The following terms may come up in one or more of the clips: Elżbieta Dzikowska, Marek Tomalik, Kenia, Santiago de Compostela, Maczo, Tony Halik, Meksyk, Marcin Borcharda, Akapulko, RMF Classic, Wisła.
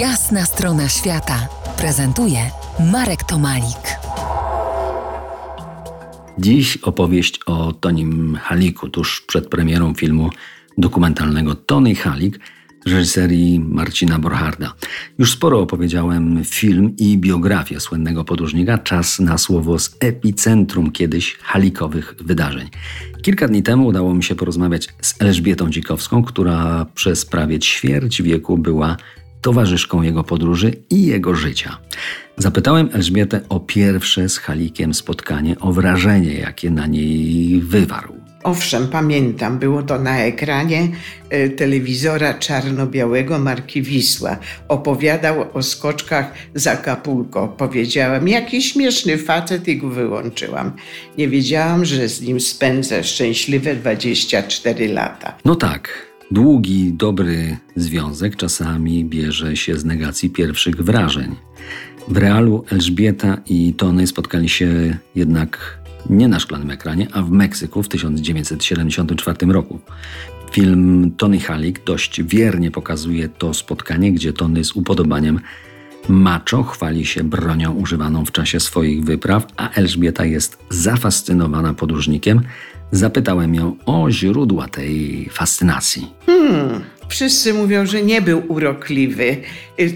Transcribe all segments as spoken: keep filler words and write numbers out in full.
Jasna strona świata prezentuje Marek Tomalik. Dziś opowieść o Tonim Haliku, tuż przed premierą filmu dokumentalnego Tony Halik, reżyserii Marcina Borcharda. Już sporo opowiedziałem film i biografię słynnego podróżnika. Czas na słowo z epicentrum kiedyś halikowych wydarzeń. Kilka dni temu udało mi się porozmawiać z Elżbietą Dzikowską, która przez prawie ćwierć wieku była towarzyszką jego podróży i jego życia. Zapytałem Elżbietę o pierwsze z Halikiem spotkanie, o wrażenie, jakie na niej wywarł. Owszem, pamiętam, było to na ekranie y, telewizora czarno-białego marki Wisła. Opowiadał o skoczkach z Akapulko. Powiedziałam, jaki śmieszny facet, i go wyłączyłam. Nie wiedziałam, że z nim spędzę szczęśliwe dwadzieścia cztery lata. No tak, długi, dobry związek czasami bierze się z negacji pierwszych wrażeń. W realu Elżbieta i Tony spotkali się jednak nie na szklanym ekranie, a w Meksyku w tysiąc dziewięćset siedemdziesiątym czwartym roku. Film Tony Halik dość wiernie pokazuje to spotkanie, gdzie Tony z upodobaniem Maczo chwali się bronią używaną w czasie swoich wypraw, a Elżbieta jest zafascynowana podróżnikiem. Zapytałem ją o źródła tej fascynacji. Hmm. Wszyscy mówią, że nie był urokliwy,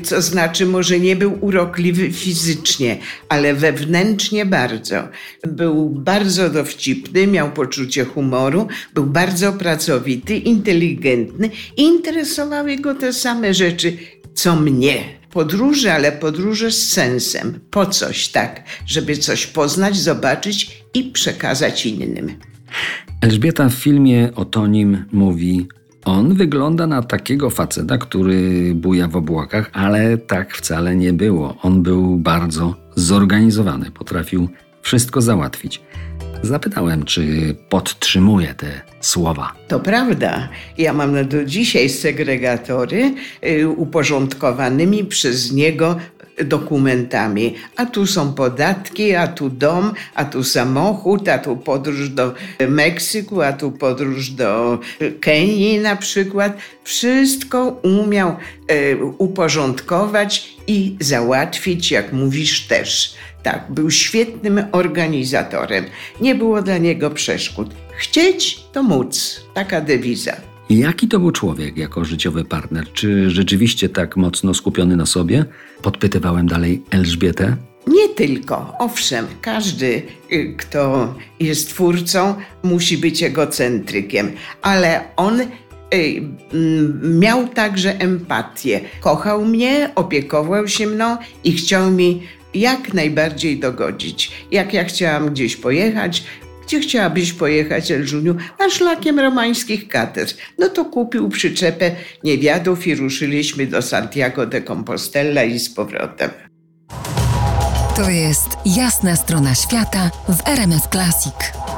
to znaczy może nie był urokliwy fizycznie, ale wewnętrznie bardzo. Był bardzo dowcipny, miał poczucie humoru, był bardzo pracowity, inteligentny i interesowały go te same rzeczy, co mnie. Podróże, ale podróże z sensem, po coś tak, żeby coś poznać, zobaczyć i przekazać innym. Elżbieta w filmie o Tonim mówi: on wygląda na takiego faceta, który buja w obłakach, ale tak wcale nie było. On był bardzo zorganizowany, potrafił wszystko załatwić. Zapytałem, czy podtrzymuje te słowa. To prawda. Ja mam do dzisiaj segregatory uporządkowanymi przez niego dokumentami. A tu są podatki, a tu dom, a tu samochód, a tu podróż do Meksyku, a tu podróż do Kenii na przykład. Wszystko umiał e, uporządkować i załatwić, jak mówisz też. Tak, był świetnym organizatorem. Nie było dla niego przeszkód. Chcieć to móc. Taka dewiza. Jaki to był człowiek jako życiowy partner? Czy rzeczywiście tak mocno skupiony na sobie? Podpytywałem dalej Elżbietę. Nie tylko. Owszem, każdy, kto jest twórcą, musi być egocentrykiem. Ale on miał także empatię. Kochał mnie, opiekował się mną i chciał mi jak najbardziej dogodzić. Jak ja chciałam gdzieś pojechać, gdzie chciałabyś pojechać, Elżuniu? A szlakiem romańskich kater. No to kupił przyczepę niewiadów i ruszyliśmy do Santiago de Compostela i z powrotem. To jest Jasna strona świata w R M F Classic.